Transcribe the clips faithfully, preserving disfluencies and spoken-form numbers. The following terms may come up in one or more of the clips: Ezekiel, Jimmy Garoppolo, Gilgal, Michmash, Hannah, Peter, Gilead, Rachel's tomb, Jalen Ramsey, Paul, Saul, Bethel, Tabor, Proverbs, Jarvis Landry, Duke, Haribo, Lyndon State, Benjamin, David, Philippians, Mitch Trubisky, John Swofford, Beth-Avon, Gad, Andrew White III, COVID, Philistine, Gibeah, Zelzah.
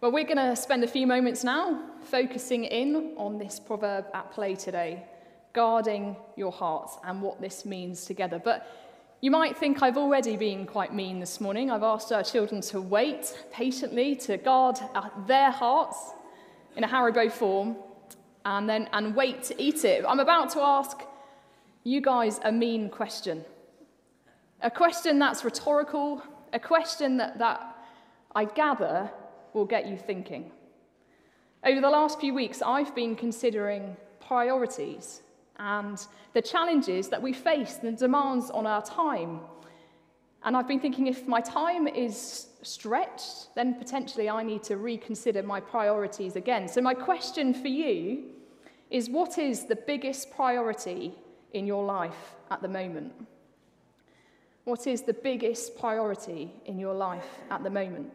Well, we're going to spend a few moments now focusing in on this proverb at play today, guarding your hearts and what this means together. But you might think I've already been quite mean this morning. I've asked our children to wait patiently to guard their hearts in a Haribo form and then and wait to eat it. I'm about to ask you guys a mean question, a question that's rhetorical, a question that, that I gather will get you thinking. Over the last few weeks, I've been considering priorities and the challenges that we face, the demands on our time. And I've been thinking, if my time is stretched, then potentially I need to reconsider my priorities again. So my question for you is, what is the biggest priority in your life at the moment? What is the biggest priority in your life at the moment?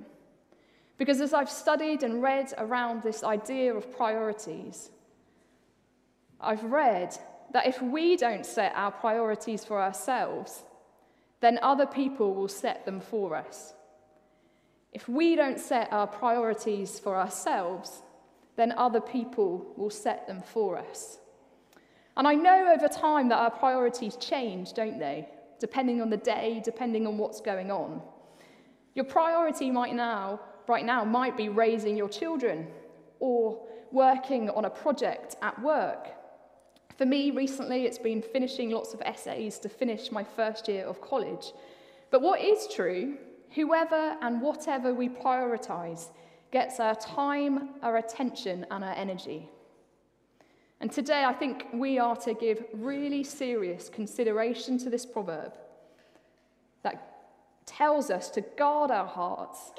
Because as I've studied and read around this idea of priorities, I've read that if we don't set our priorities for ourselves, then other people will set them for us. If we don't set our priorities for ourselves, then other people will set them for us. And I know over time that our priorities change, don't they? Depending on the day, depending on what's going on. Your priority might now right now might be raising your children or working on a project at work. For me, recently, it's been finishing lots of essays to finish my first year of college. But what is true, whoever and whatever we prioritize gets our time, our attention, and our energy. And today, I think we are to give really serious consideration to this proverb that tells us to guard our hearts,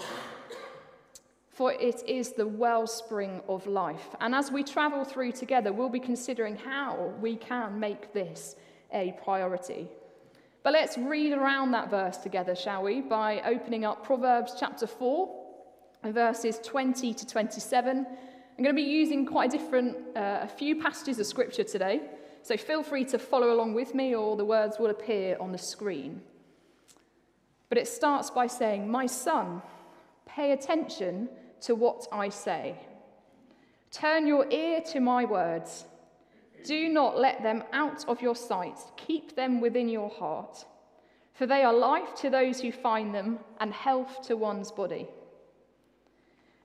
for it is the wellspring of life. And as we travel through together, we'll be considering how we can make this a priority. But let's read around that verse together, shall we, by opening up Proverbs chapter four, verses twenty to twenty-seven. I'm going to be using quite a different, uh, a few passages of scripture today, so feel free to follow along with me, or the words will appear on the screen. But it starts by saying, "My son, pay attention to what I say. Turn your ear to my words. Do not let them out of your sight. Keep them within your heart, for they are life to those who find them and health to one's body.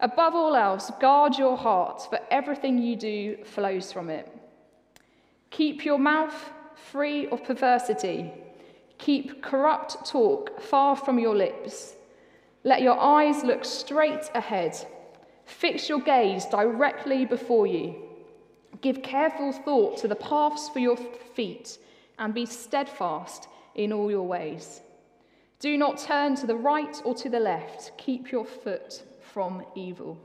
Above all else, guard your heart, for everything you do flows from it. Keep your mouth free of perversity. Keep corrupt talk far from your lips. Let your eyes look straight ahead. Fix your gaze directly before you. Give careful thought to the paths for your feet and be steadfast in all your ways. Do not turn to the right or to the left. Keep your foot from evil."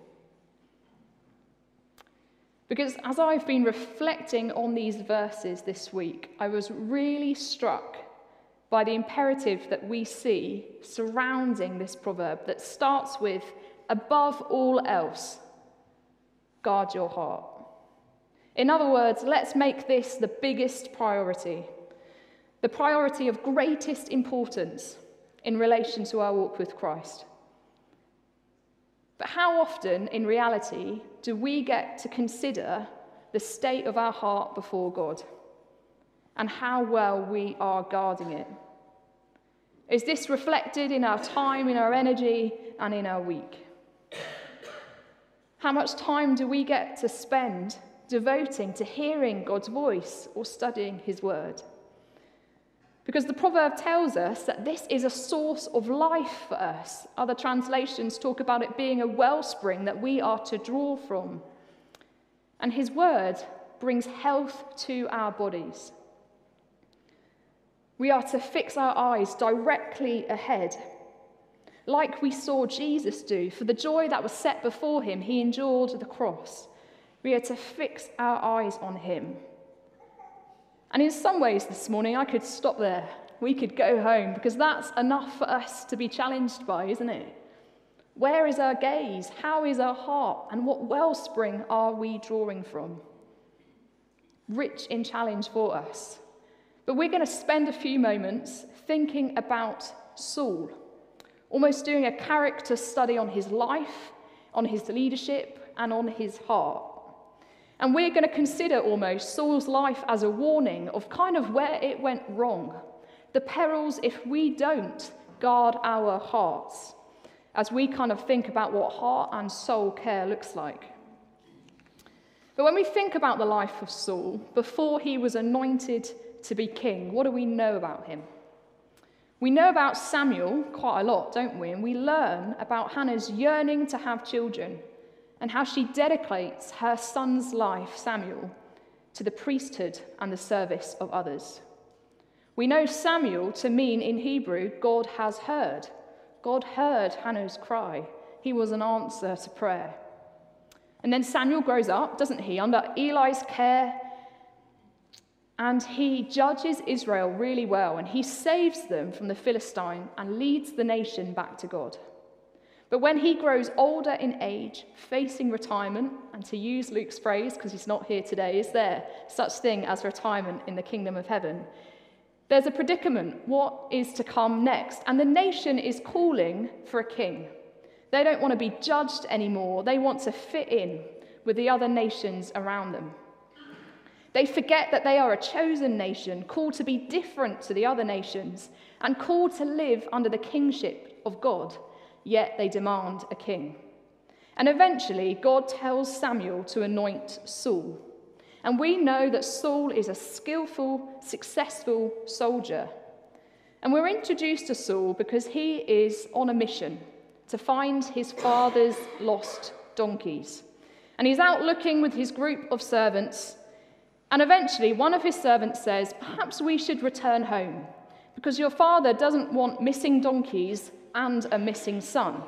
Because as I've been reflecting on these verses this week, I was really struck by the imperative that we see surrounding this proverb that starts with, "Above all else, guard your heart." In other words, let's make this the biggest priority, the priority of greatest importance in relation to our walk with Christ. But how often, in reality, do we get to consider the state of our heart before God and how well we are guarding it? Is this reflected in our time, in our energy, and in our week? How much time do we get to spend devoting to hearing God's voice or studying his word? Because the proverb tells us that this is a source of life for us. Other translations talk about it being a wellspring that we are to draw from. And his word brings health to our bodies. We are to fix our eyes directly ahead, like we saw Jesus do. For the joy that was set before him, he endured the cross. We are to fix our eyes on him. And in some ways this morning, I could stop there. We could go home, because that's enough for us to be challenged by, isn't it? Where is our gaze? How is our heart? And what wellspring are we drawing from? Rich in challenge for us. But we're going to spend a few moments thinking about Saul, almost doing a character study on his life on his leadership, and on his heart. And we're going to consider almost Saul's life as a warning of kind of where it went wrong, the perils if we don't guard our hearts, as we kind of think about what heart and soul care looks like. But when we think about the life of Saul, before he was anointed to be king, what do we know about him? We know about Samuel quite a lot, don't we? And we learn about Hannah's yearning to have children and how she dedicates her son's life, Samuel, to the priesthood and the service of others. We know Samuel to mean in Hebrew, God has heard. God heard Hannah's cry. He was an answer to prayer. And then Samuel grows up, doesn't he, under Eli's care, and he judges Israel really well, and he saves them from the Philistine and leads the nation back to God. But when he grows older in age, facing retirement, and to use Luke's phrase, because he's not here today, is there such thing as retirement in the kingdom of heaven? There's a predicament, what is to come next? And the nation is calling for a king. They don't want to be judged anymore. They want to fit in with the other nations around them. They forget that they are a chosen nation, called to be different to the other nations, and called to live under the kingship of God, yet they demand a king. And eventually, God tells Samuel to anoint Saul. And we know that Saul is a skillful, successful soldier. And we're introduced to Saul because he is on a mission to find his father's lost donkeys. And he's out looking with his group of servants, and eventually one of his servants says, "Perhaps we should return home, because your father doesn't want missing donkeys and a missing son."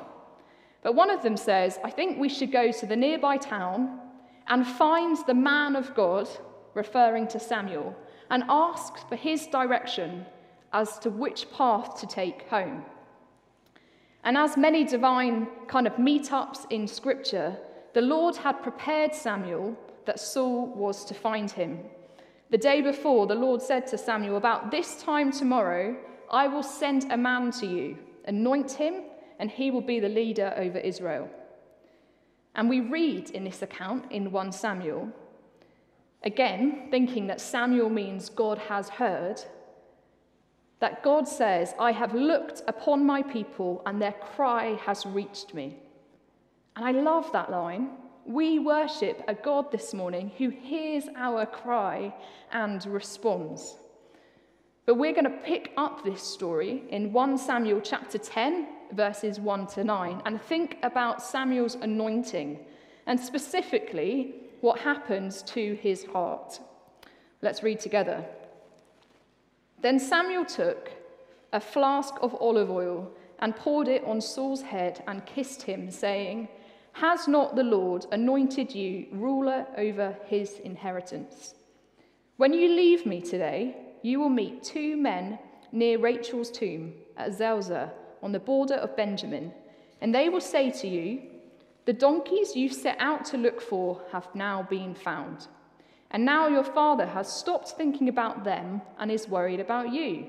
But one of them says, "I think we should go to the nearby town and find the man of God," referring to Samuel, "and ask for his direction as to which path to take home." And as many divine kind of meetups in Scripture, the Lord had prepared Samuel that Saul was to find him. The day before, the Lord said to Samuel, "About this time tomorrow, I will send a man to you. Anoint him, and he will be the leader over Israel." And we read in this account in First Samuel, again, thinking that Samuel means God has heard, that God says, "I have looked upon my people, and their cry has reached me." And I love that line. We worship a God this morning who hears our cry and responds. But we're going to pick up this story in First Samuel chapter ten, verses one to nine, and think about Samuel's anointing, and specifically what happens to his heart. Let's read together. "Then Samuel took a flask of olive oil and poured it on Saul's head and kissed him, saying, 'Has not the Lord anointed you ruler over his inheritance? When you leave me today, you will meet two men near Rachel's tomb at Zelzah, on the border of Benjamin, and they will say to you, "The donkeys you set out to look for have now been found." And now your father has stopped thinking about them and is worried about you.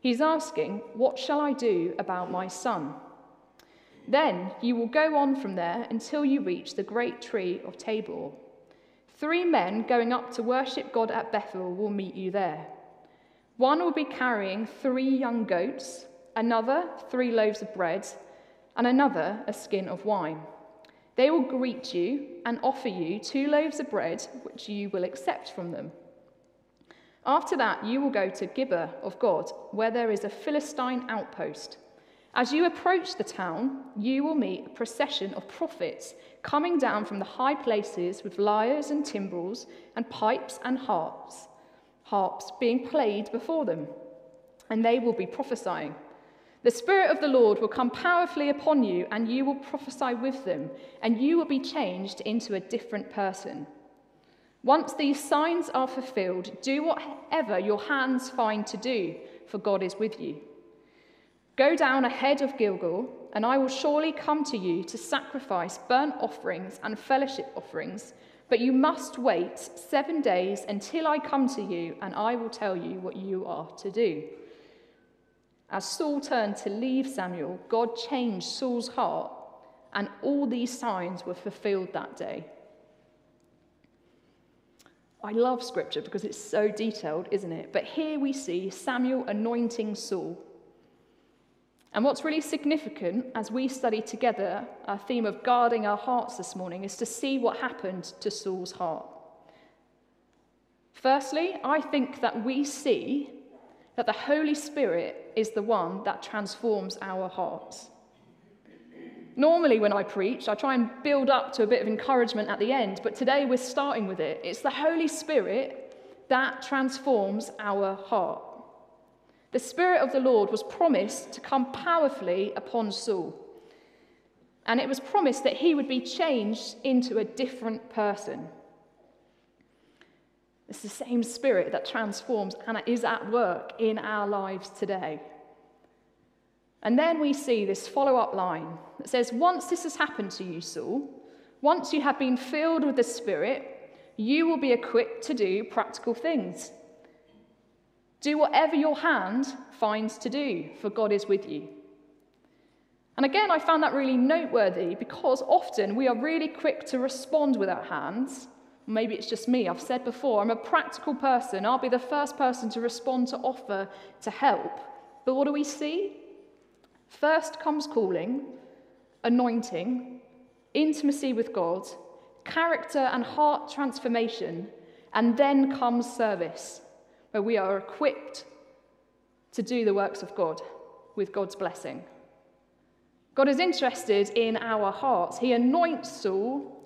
He's asking, "What shall I do about my son?" Then you will go on from there until you reach the great tree of Tabor. Three men going up to worship God at Bethel will meet you there. One will be carrying three young goats, another three loaves of bread, and another a skin of wine. They will greet you and offer you two loaves of bread, which you will accept from them. After that, you will go to Gibeah of God, where there is a Philistine outpost. As you approach the town, you will meet a procession of prophets coming down from the high places with lyres and timbrels and pipes and harps, harps being played before them, and they will be prophesying. The Spirit of the Lord will come powerfully upon you, and you will prophesy with them, and you will be changed into a different person. Once these signs are fulfilled, do whatever your hands find to do, for God is with you. Go down ahead of Gilgal, and I will surely come to you to sacrifice burnt offerings and fellowship offerings, but you must wait seven days until I come to you, and I will tell you what you are to do." As Saul turned to leave Samuel, God changed Saul's heart, and all these signs were fulfilled that day. I love scripture because it's so detailed, isn't it? But here we see Samuel anointing Saul. And what's really significant as we study together our theme of guarding our hearts this morning is to see what happened to Saul's heart. Firstly, I think that we see that the Holy Spirit is the one that transforms our hearts. Normally when I preach, I try and build up to a bit of encouragement at the end, but today we're starting with it. It's the Holy Spirit that transforms our heart. The Spirit of the Lord was promised to come powerfully upon Saul, and it was promised that he would be changed into a different person. It's the same Spirit that transforms and is at work in our lives today. And then we see this follow-up line that says, once this has happened to you, Saul, once you have been filled with the Spirit, you will be equipped to do practical things. Do whatever your hand finds to do, for God is with you. And again, I found that really noteworthy because often we are really quick to respond with our hands. Maybe it's just me. I've said before, I'm a practical person. I'll be the first person to respond, to offer, to help. But what do we see? First comes calling, anointing, intimacy with God, character and heart transformation, and then comes service, where we are equipped to do the works of God with God's blessing. God is interested in our hearts. He anoints Saul,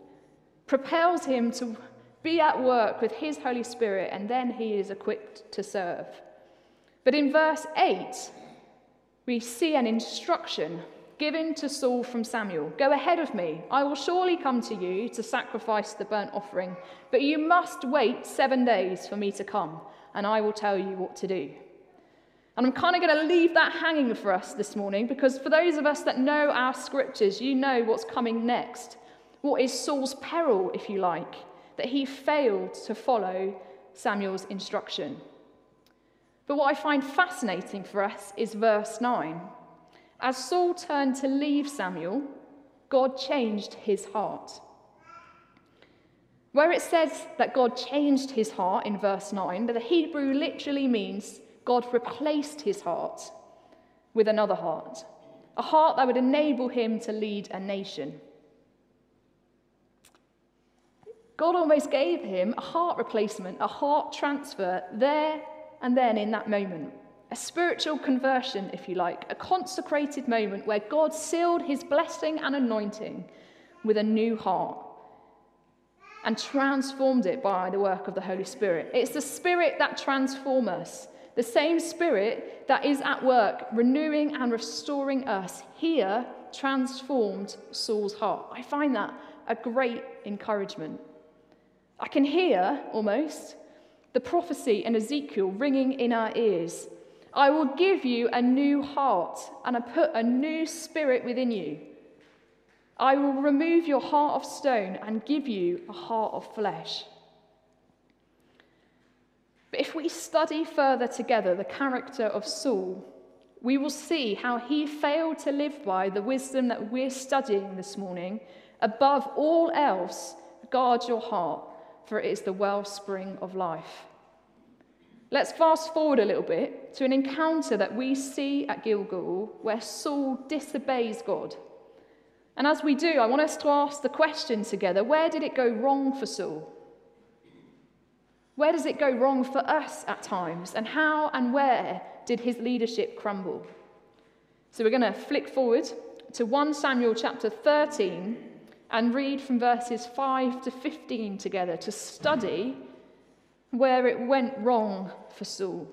propels him to be at work with his Holy Spirit, and then he is equipped to serve. But in verse eight, we see an instruction given to Saul from Samuel. Go ahead of me. I will surely come to you to sacrifice the burnt offering, but you must wait seven days for me to come, and I will tell you what to do. And I'm kind of going to leave that hanging for us this morning, because for those of us that know our scriptures, you know what's coming next. What is Saul's peril, if you like, that he failed to follow Samuel's instruction. But what I find fascinating for us is verse nine. As Saul turned to leave Samuel, God changed his heart. Where it says that God changed his heart in verse nine, but the Hebrew literally means God replaced his heart with another heart, a heart that would enable him to lead a nation. God almost gave him a heart replacement, a heart transfer there and then in that moment, a spiritual conversion, if you like, a consecrated moment where God sealed his blessing and anointing with a new heart and transformed it by the work of the Holy Spirit. It's the Spirit that transforms us, the same Spirit that is at work renewing and restoring us here transformed Saul's heart. I find that a great encouragement. I can hear, almost, the prophecy in Ezekiel ringing in our ears. I will give you a new heart, and I put a new spirit within you. I will remove your heart of stone and give you a heart of flesh. But if we study further together the character of Saul, we will see how he failed to live by the wisdom that we're studying this morning. Above all else, guard your heart, for it is the wellspring of life. Let's fast forward a little bit to an encounter that we see at Gilgal where Saul disobeys God. And as we do, I want us to ask the question together, where did it go wrong for Saul? Where does it go wrong for us at times? And how and where did his leadership crumble? So we're going to flick forward to First Samuel chapter thirteen and read from verses five to fifteen together to study where it went wrong for Saul.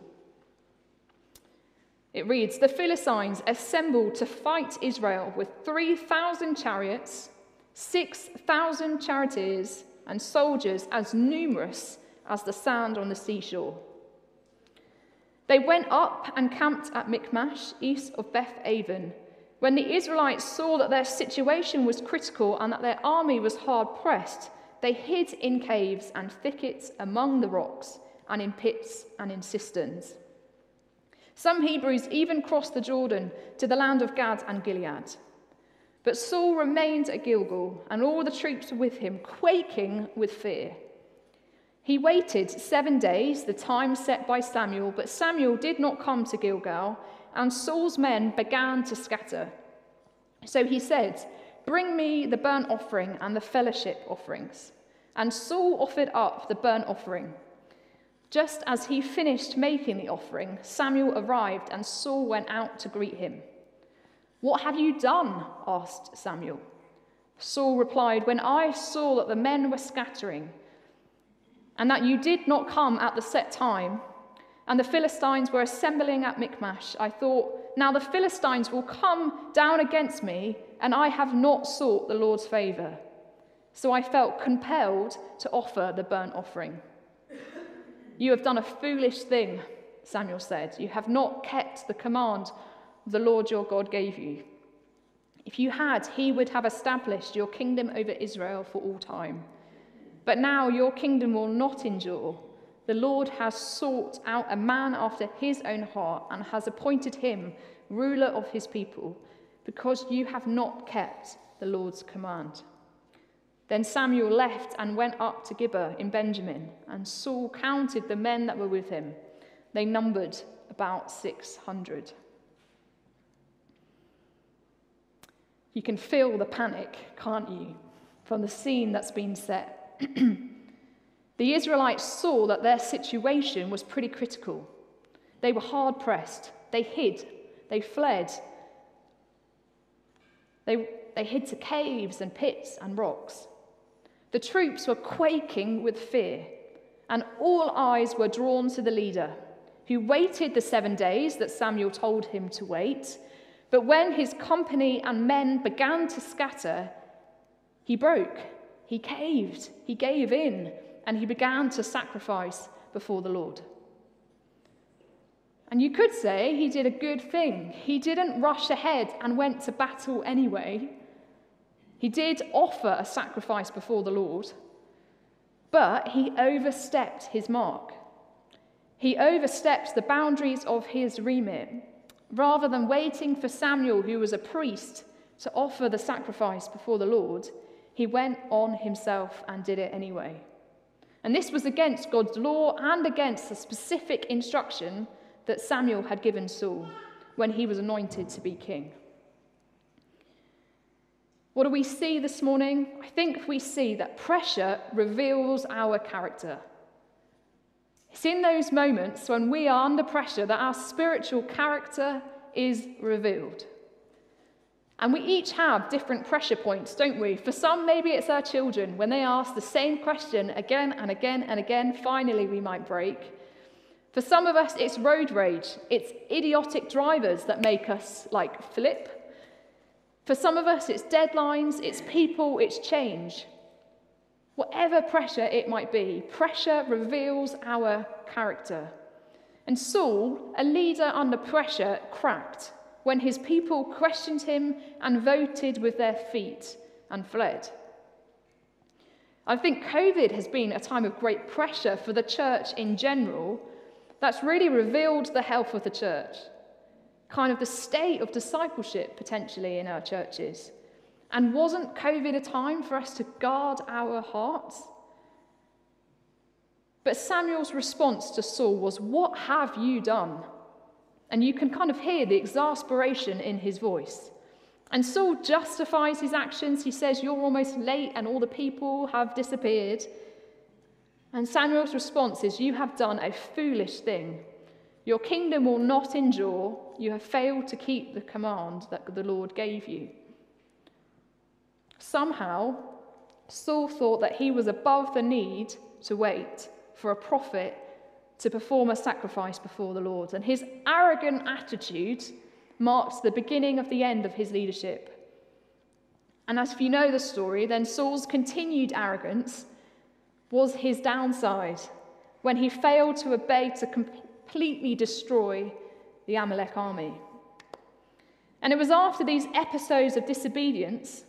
It reads, the Philistines assembled to fight Israel with three thousand chariots, six thousand charioteers, and soldiers as numerous as the sand on the seashore. They went up and camped at Michmash, east of Beth-Avon. When the Israelites saw that their situation was critical and that their army was hard-pressed, they hid in caves and thickets among the rocks and in pits and in cisterns. Some Hebrews even crossed the Jordan to the land of Gad and Gilead. But Saul remained at Gilgal, and all the troops with him, quaking with fear. He waited seven days, the time set by Samuel, but Samuel did not come to Gilgal, and Saul's men began to scatter. So he said, "Bring me the burnt offering and the fellowship offerings." And Saul offered up the burnt offering. Just as he finished making the offering, Samuel arrived, and Saul went out to greet him. "What have you done?" asked Samuel. Saul replied, "When I saw that the men were scattering, and that you did not come at the set time, and the Philistines were assembling at Michmash, I thought, now the Philistines will come down against me, and I have not sought the Lord's favor. So I felt compelled to offer the burnt offering." "You have done a foolish thing," Samuel said. "You have not kept the command the Lord your God gave you. If you had, he would have established your kingdom over Israel for all time. But now your kingdom will not endure. The Lord has sought out a man after his own heart and has appointed him ruler of his people, because you have not kept the Lord's command." Then Samuel left and went up to Gibeah in Benjamin, and Saul counted the men that were with him. They numbered about six hundred. You can feel the panic, can't you, from the scene that's been set. The Israelites saw that their situation was pretty critical. They were hard-pressed. They hid. They fled. They, they hid to caves and pits and rocks. The troops were quaking with fear, and all eyes were drawn to the leader, who waited the seven days that Samuel told him to wait. But when his company and men began to scatter, he broke, he caved, he gave in, and he began to sacrifice before the Lord. And you could say he did a good thing. He didn't rush ahead and went to battle anyway. He did offer a sacrifice before the Lord, but he overstepped his mark. He overstepped the boundaries of his remit. Rather than waiting for Samuel, who was a priest, to offer the sacrifice before the Lord, he went on himself and did it anyway. And this was against God's law and against the specific instruction that Samuel had given Saul when he was anointed to be king. What do we see this morning? I think we see that pressure reveals our character. It's in those moments when we are under pressure that our spiritual character is revealed. And we each have different pressure points, don't we? For some, maybe it's our children. When they ask the same question again and again and again, finally we might break. For some of us, it's road rage. It's idiotic drivers that make us like flip. For some of us, it's deadlines, it's people, it's change. Whatever pressure it might be, pressure reveals our character. And Saul, a leader under pressure, cracked when his people questioned him and voted with their feet and fled. I think COVID has been a time of great pressure for the church in general that's really revealed the health of the church, kind of the state of discipleship potentially in our churches. And wasn't COVID a time for us to guard our hearts? But Samuel's response to Saul was, "What have you done?" And you can kind of hear the exasperation in his voice. And Saul justifies his actions. He says, "You're almost late and all the people have disappeared." And Samuel's response is, "You have done a foolish thing. Your kingdom will not endure. You have failed to keep the command that the Lord gave you." Somehow, Saul thought that he was above the need to wait for a prophet to perform a sacrifice before the Lord, and his arrogant attitude marked the beginning of the end of his leadership. And as if you know the story, then Saul's continued arrogance was his downside when he failed to obey to completely destroy the Amalek army. And it was after these episodes of disobedience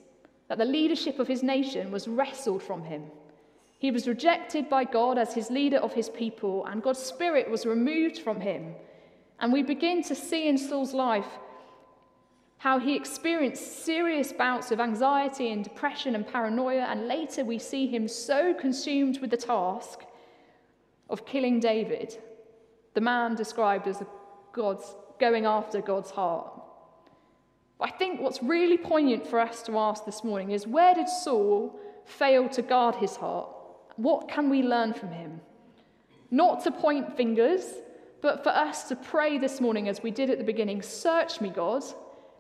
that the leadership of his nation was wrestled from him. He was rejected by God as his leader of his people, and God's spirit was removed from him. And we begin to see in Saul's life how he experienced serious bouts of anxiety and depression and paranoia, and later we see him so consumed with the task of killing David, the man described as God's, going after God's heart. I think what's really poignant for us to ask this morning is, where did Saul fail to guard his heart? What can we learn from him? Not to point fingers, but for us to pray this morning as we did at the beginning, search me, God,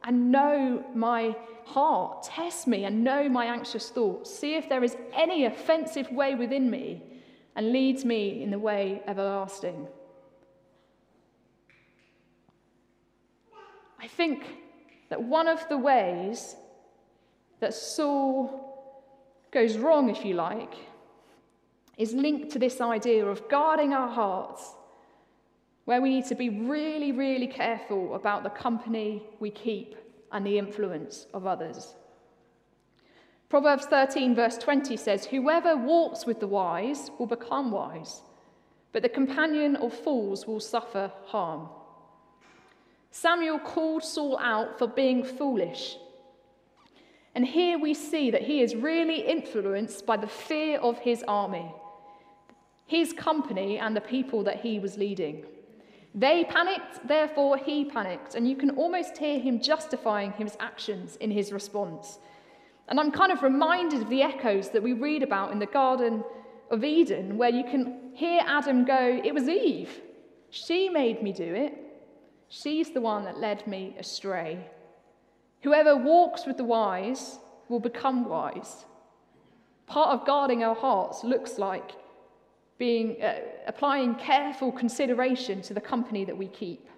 and know my heart, test me and know my anxious thoughts, see if there is any offensive way within me, and leads me in the way everlasting. I think that one of the ways that Saul goes wrong, if you like, is linked to this idea of guarding our hearts, where we need to be really, really careful about the company we keep and the influence of others. Proverbs thirteen, verse twenty says, "Whoever walks with the wise will become wise, but the companion of fools will suffer harm." Samuel called Saul out for being foolish. And here we see that he is really influenced by the fear of his army, his company, and the people that he was leading. They panicked, therefore he panicked. And you can almost hear him justifying his actions in his response. And I'm kind of reminded of the echoes that we read about in the Garden of Eden, where you can hear Adam go, "It was Eve. She made me do it. She's the one that led me astray." Whoever walks with the wise will become wise. Part of guarding our hearts looks like being uh, applying careful consideration to the company that we keep.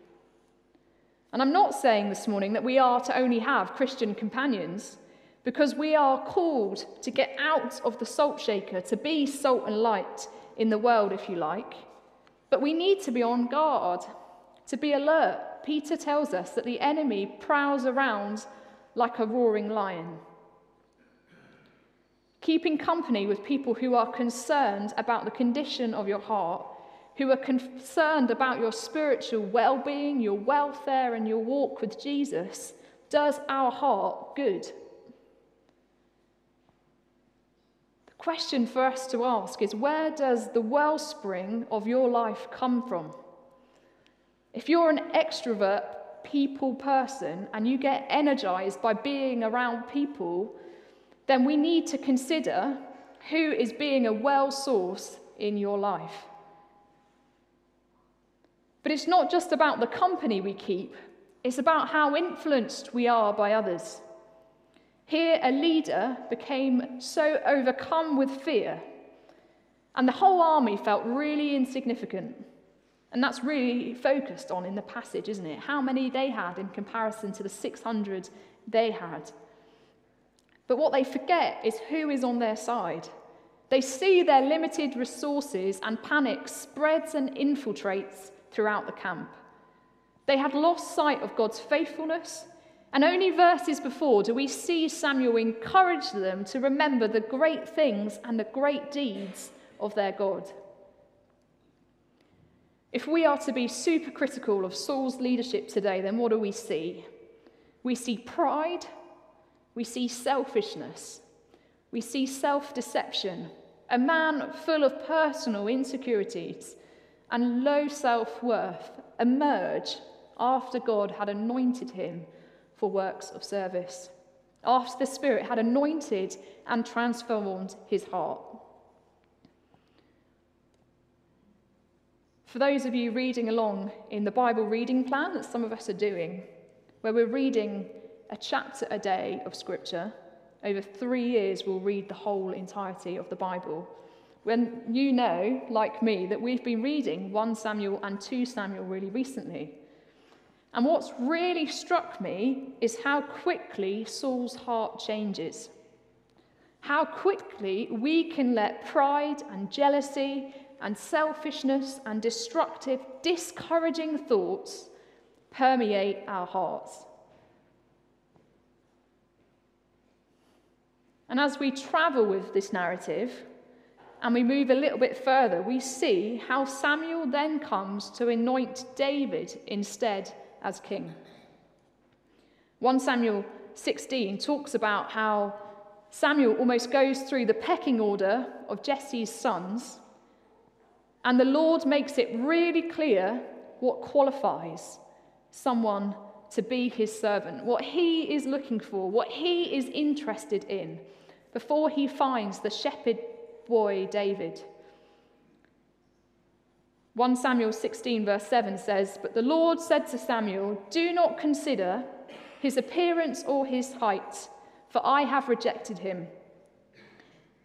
And I'm not saying this morning that we are to only have Christian companions, because we are called to get out of the salt shaker, to be salt and light in the world, if you like. But we need to be on guard, to be alert. Peter tells us that the enemy prowls around like a roaring lion. Keeping company with people who are concerned about the condition of your heart, who are concerned about your spiritual well-being, your welfare, and your walk with Jesus, does our heart good. The question for us to ask is, where does the wellspring of your life come from? If you're an extrovert, people person, and you get energized by being around people, then we need to consider who is being a well source in your life. But it's not just about the company we keep, it's about how influenced we are by others. Here, a leader became so overcome with fear, and the whole army felt really insignificant. And that's really focused on in the passage, isn't it? How many they had in comparison to the six hundred they had. But what they forget is who is on their side. They see their limited resources, and panic spreads and infiltrates throughout the camp. They had lost sight of God's faithfulness, and only verses before do we see Samuel encourage them to remember the great things and the great deeds of their God. If we are to be super critical of Saul's leadership today, then what do we see? We see pride, we see selfishness, we see self-deception, a man full of personal insecurities and low self-worth emerge after God had anointed him for works of service, after the Spirit had anointed and transformed his heart. For those of you reading along in the Bible reading plan that some of us are doing, where we're reading a chapter a day of Scripture, over three years we'll read the whole entirety of the Bible. When you know, like me, that we've been reading First Samuel and Second Samuel really recently. And what's really struck me is how quickly Saul's heart changes. How quickly we can let pride and jealousy and selfishness and destructive, discouraging thoughts permeate our hearts. And as we travel with this narrative and we move a little bit further, we see how Samuel then comes to anoint David instead as king. First Samuel sixteen talks about how Samuel almost goes through the pecking order of Jesse's sons, and the Lord makes it really clear what qualifies someone to be his servant, what he is looking for, what he is interested in, before he finds the shepherd boy David. First Samuel sixteen verse seven says, "But the Lord said to Samuel, do not consider his appearance or his height, for I have rejected him.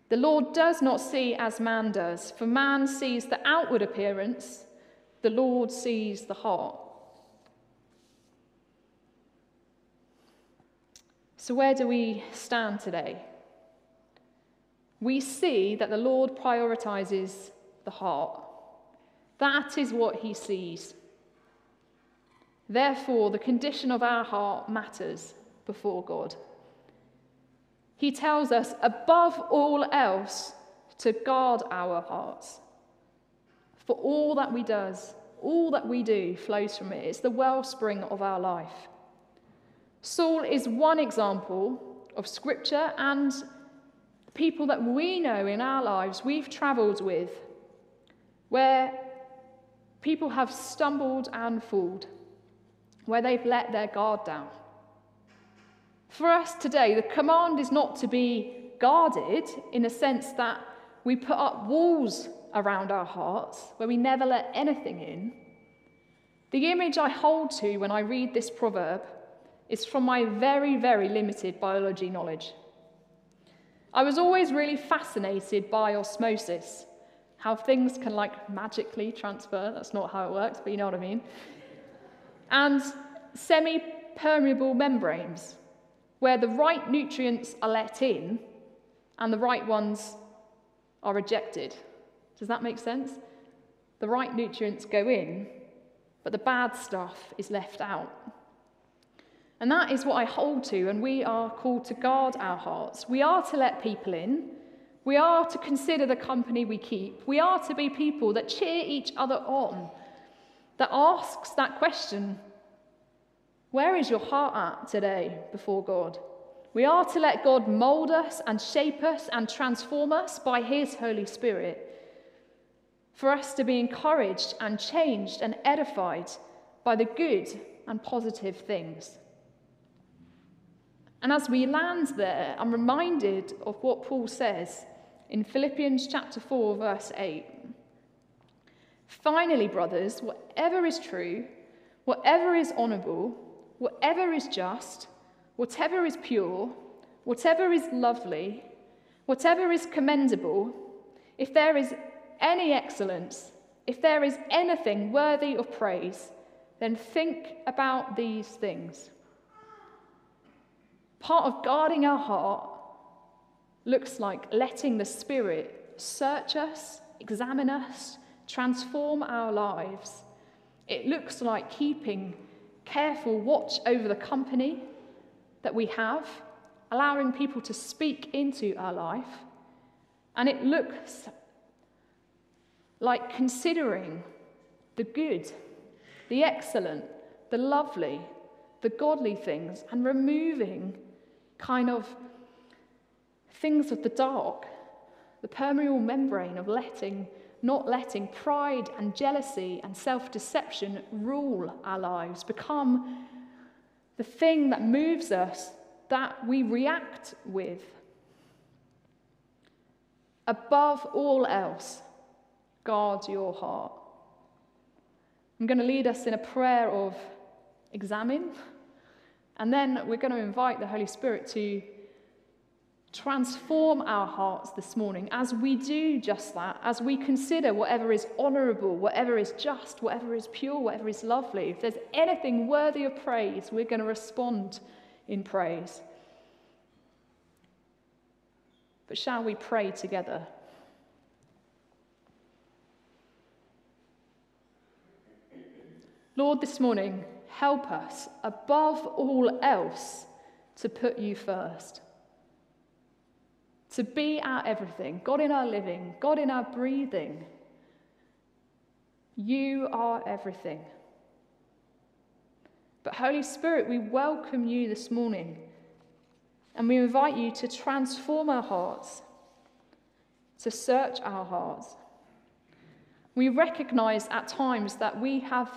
The Lord does not see as man does, for man sees the outward appearance, the Lord sees the heart." So where do we stand today? We see that the Lord prioritizes the heart. That is what he sees. Therefore, the condition of our heart matters before God. He tells us, above all else, to guard our hearts. For all that we does, all that we do flows from it. It's the wellspring of our life. Saul is one example of Scripture and people that we know in our lives we've travelled with, where people have stumbled and fooled, where they've let their guard down. For us today, the command is not to be guarded in a sense that we put up walls around our hearts where we never let anything in. The image I hold to when I read this proverb is from my very, very limited biology knowledge. I was always really fascinated by osmosis, how things can like magically transfer. That's not how it works, but you know what I mean. And semi-permeable membranes, where the right nutrients are let in and the right ones are rejected. Does that make sense? The right nutrients go in, but the bad stuff is left out. And that is what I hold to, and we are called to guard our hearts. We are to let people in. We are to consider the company we keep. We are to be people that cheer each other on, that asks that question, where is your heart at today before God? We are to let God mould us and shape us and transform us by his Holy Spirit, for us to be encouraged and changed and edified by the good and positive things. And as we land there, I'm reminded of what Paul says in Philippians chapter four, verse eight. "Finally, brothers, whatever is true, whatever is honourable, whatever is just, whatever is pure, whatever is lovely, whatever is commendable, if there is any excellence, if there is anything worthy of praise, then think about these things." Part of guarding our heart looks like letting the Spirit search us, examine us, transform our lives. It looks like keeping careful watch over the company that we have, allowing people to speak into our life. And it looks like considering the good, the excellent, the lovely, the godly things, and removing kind of things of the dark, the permeable membrane of letting, not letting pride and jealousy and self-deception rule our lives, become the thing that moves us, that we react with. Above all else, guard your heart. I'm going to lead us in a prayer of examine, and then we're going to invite the Holy Spirit to transform our hearts this morning as we do just that, as we consider whatever is honourable, whatever is just, whatever is pure, whatever is lovely. If there's anything worthy of praise, we're going to respond in praise. But shall we pray together? Lord, this morning, help us above all else to put you first, to be our everything, God in our living, God in our breathing. You are everything. But Holy Spirit, we welcome you this morning, and we invite you to transform our hearts, to search our hearts. We recognize at times that we have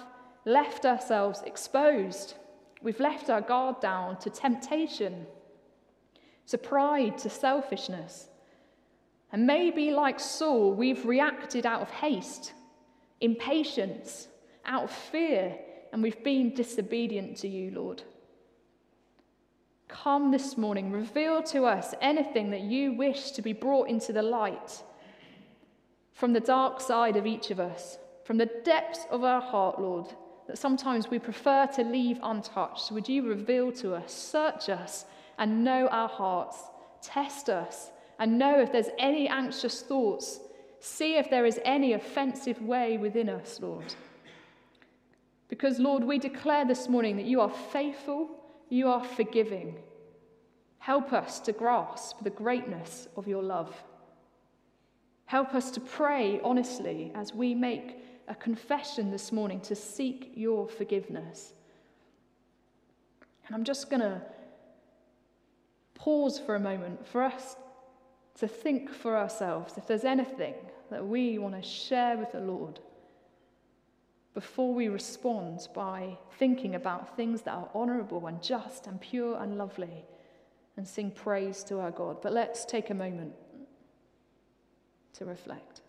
left ourselves exposed. We've left our guard down to temptation, to pride, to selfishness. And maybe like Saul, we've reacted out of haste, impatience, out of fear, and we've been disobedient to you, Lord. Come this morning, reveal to us anything that you wish to be brought into the light from the dark side of each of us, from the depths of our heart, Lord, that sometimes we prefer to leave untouched. Would you reveal to us, search us, and know our hearts, test us, and know if there's any anxious thoughts, see if there is any offensive way within us, Lord. Because, Lord, we declare this morning that you are faithful, you are forgiving. Help us to grasp the greatness of your love. Help us to pray honestly as we make a confession this morning to seek your forgiveness. And I'm just going to pause for a moment for us to think for ourselves if there's anything that we want to share with the Lord before we respond by thinking about things that are honourable and just and pure and lovely, and sing praise to our God. But let's take a moment to reflect.